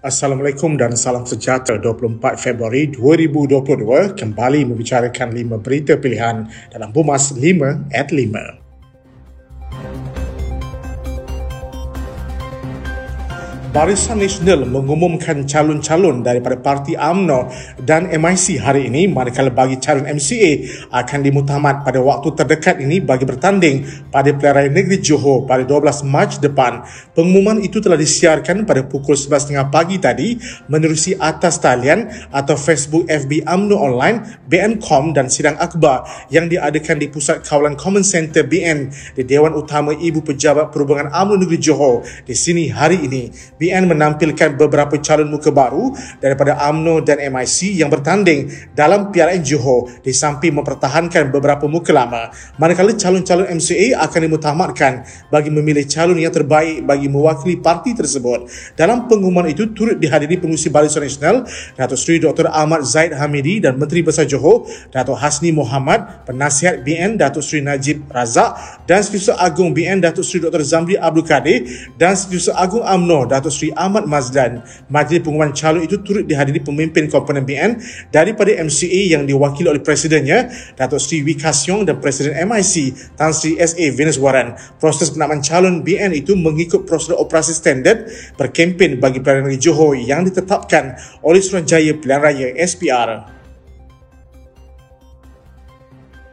Assalamualaikum dan salam sejahtera. 24 Februari 2022 kembali membicarakan 5 berita pilihan dalam Bumas 5@5. Barisan Nasional mengumumkan calon-calon daripada Parti UMNO dan MIC hari ini, manakala bagi calon MCA akan dimuktamat pada waktu terdekat ini bagi bertanding pada pilihan raya negeri Johor pada 12 Mac depan. Pengumuman itu telah disiarkan pada pukul 11.30 pagi tadi menerusi atas talian atau Facebook FB UMNO Online, BNCOM dan Sidang Akhbar yang diadakan di Pusat Kawalan Common Centre BN di Dewan Utama Ibu Pejabat Perhubungan UMNO Negeri Johor di sini hari ini. BN menampilkan beberapa calon muka baru daripada UMNO dan MIC yang bertanding dalam PRN Johor di samping mempertahankan beberapa muka lama, manakala calon-calon MCA akan dimuktamadkan bagi memilih calon yang terbaik bagi mewakili parti tersebut. Dalam pengumuman itu turut dihadiri Pengerusi Barisan Nasional Datuk Seri Dr. Ahmad Zahid Hamidi dan Menteri Besar Johor Datuk Hasni Mohamad, Penasihat BN Datuk Seri Najib Razak dan Setiausaha Agung BN Datuk Seri Dr. Zamri Abdul Kadir dan Setiausaha Agung UMNO Datuk Seri Ahmad Mazlan. Majlis pengumuman calon itu turut dihadiri pemimpin komponen BN daripada MCA yang diwakili oleh Presidennya Datuk Seri Wee Kassiong dan Presiden MIC Tan Sri SA Venus Warren. Proses penamaan calon BN itu mengikut prosedur operasi standard berkempen bagi pilihan negeri Johor yang ditetapkan oleh Suranjaya Pilihan Raya SPR.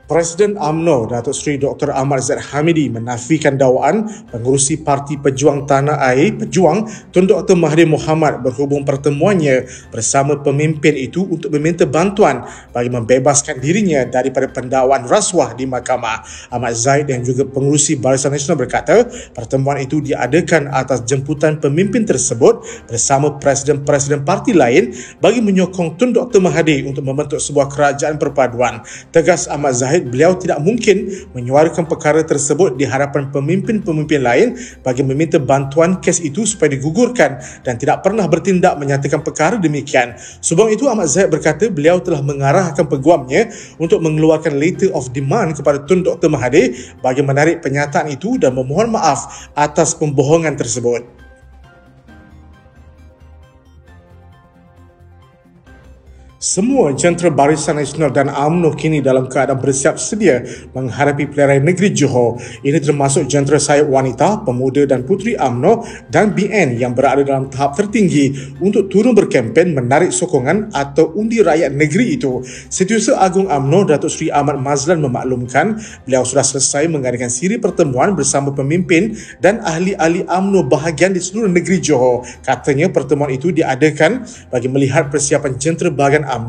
Presiden UMNO Datuk Seri Dr. Ahmad Zahid Hamidi menafikan dakwaan Pengerusi Parti Pejuang Tanah Air Pejuang Tun Dr. Mahathir Mohamad berhubung pertemuannya bersama pemimpin itu untuk meminta bantuan bagi membebaskan dirinya daripada pendakwaan rasuah di mahkamah. Ahmad Zahid yang juga Pengerusi Barisan Nasional berkata pertemuan itu diadakan atas jemputan pemimpin tersebut bersama presiden-presiden parti lain bagi menyokong Tun Dr. Mahathir untuk membentuk sebuah kerajaan perpaduan. Tegas Ahmad Zahid, beliau tidak mungkin menyuarakan perkara tersebut di hadapan pemimpin-pemimpin lain bagi meminta bantuan kes itu supaya digugurkan dan tidak pernah bertindak menyatakan perkara demikian. Sebelum itu, Ahmad Zahid berkata beliau telah mengarahkan peguamnya untuk mengeluarkan letter of demand kepada Tun Dr. Mahathir bagi menarik penyataan itu dan memohon maaf atas pembohongan tersebut. Semua jentera Barisan Nasional dan UMNO kini dalam keadaan bersiap sedia menghadapi pilihan raya negeri Johor. Ini termasuk jentera sayap wanita, pemuda dan puteri UMNO dan BN yang berada dalam tahap tertinggi untuk turun berkempen menarik sokongan atau undi rakyat negeri itu. Setiausaha Agung UMNO Datuk Seri Ahmad Mazlan memaklumkan beliau sudah selesai mengadakan siri pertemuan bersama pemimpin dan ahli-ahli UMNO bahagian di seluruh negeri Johor. Katanya pertemuan itu diadakan bagi melihat persiapan jentera bahagian UMNO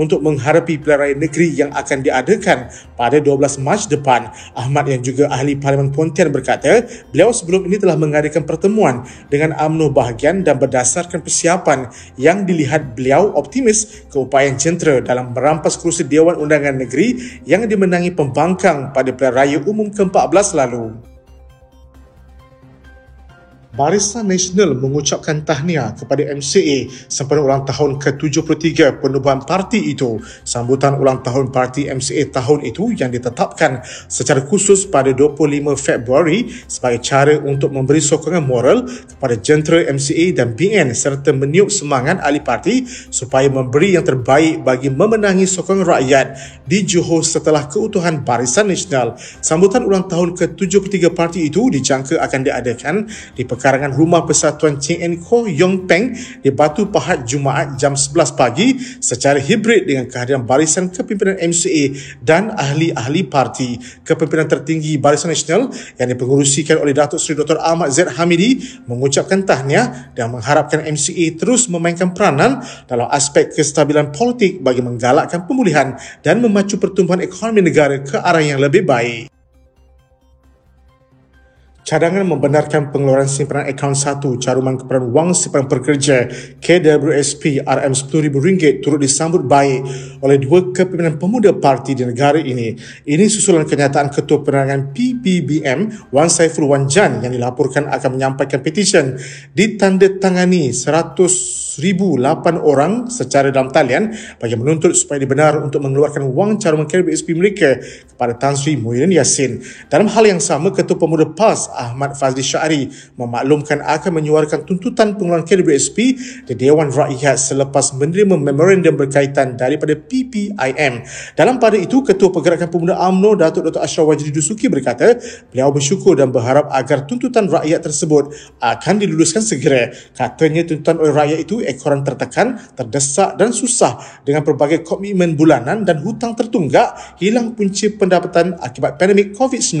untuk menghadapi pilihan raya negeri yang akan diadakan pada 12 Mac depan. Ahmad yang juga ahli Parlimen Pontian berkata beliau sebelum ini telah mengadakan pertemuan dengan UMNO bahagian dan berdasarkan persiapan yang dilihat beliau optimis keupayaan jentera dalam merampas kerusi Dewan Undangan Negeri yang dimenangi pembangkang pada pilihan raya umum ke-14 lalu. Barisan Nasional mengucapkan tahniah kepada MCA sempena ulang tahun ke-73 penubuhan parti itu. Sambutan ulang tahun parti MCA tahun itu yang ditetapkan secara khusus pada 25 Februari sebagai cara untuk memberi sokongan moral kepada jentera MCA dan BN serta meniup semangat ahli parti supaya memberi yang terbaik bagi memenangi sokongan rakyat di Johor setelah keutuhan Barisan Nasional. Sambutan ulang tahun ke-73 parti itu dijangka akan diadakan di Pekarangan Rumah Persatuan Ching En Ko Yong Peng di Batu Pahat Jumaat jam 11 pagi secara hibrid dengan kehadiran barisan kepimpinan MCA dan ahli-ahli parti. Kepimpinan tertinggi Barisan Nasional yang dipengerusikan oleh Datuk Seri Dr. Ahmad Zahid Hamidi mengucapkan tahniah dan mengharapkan MCA terus memainkan peranan dalam aspek kestabilan politik bagi menggalakkan pemulihan dan memacu pertumbuhan ekonomi negara ke arah yang lebih baik. Cadangan membenarkan pengeluaran simpanan akaun 1 caruman keperluan wang simpanan pekerja KWSP RM10,000 turut disambut baik oleh dua kepimpinan pemuda parti di negara ini. Ini susulan kenyataan Ketua Penerangan PPBM Wan Saiful Wan Jan yang dilaporkan akan menyampaikan petisyen ditandatangani 100,008 orang secara dalam talian bagi menuntut supaya dibenar untuk mengeluarkan wang caruman KWSP mereka kepada Tan Sri Muhyiddin Yassin. Dalam hal yang sama, Ketua Pemuda PAS Ahmad Fazli Syari memaklumkan akan menyuarakan tuntutan pengeluaran KWSP di Dewan Rakyat selepas menerima memorandum berkaitan daripada PPIM. Dalam pada itu, Ketua Pergerakan Pemuda UMNO Datuk Dr. Ashraw Wajri Dusuki berkata beliau bersyukur dan berharap agar tuntutan rakyat tersebut akan diluluskan segera. Katanya tuntutan oleh rakyat itu ekoran tertekan, terdesak dan susah dengan pelbagai komitmen bulanan dan hutang tertunggak, hilang punca pendapatan akibat pandemik COVID-19.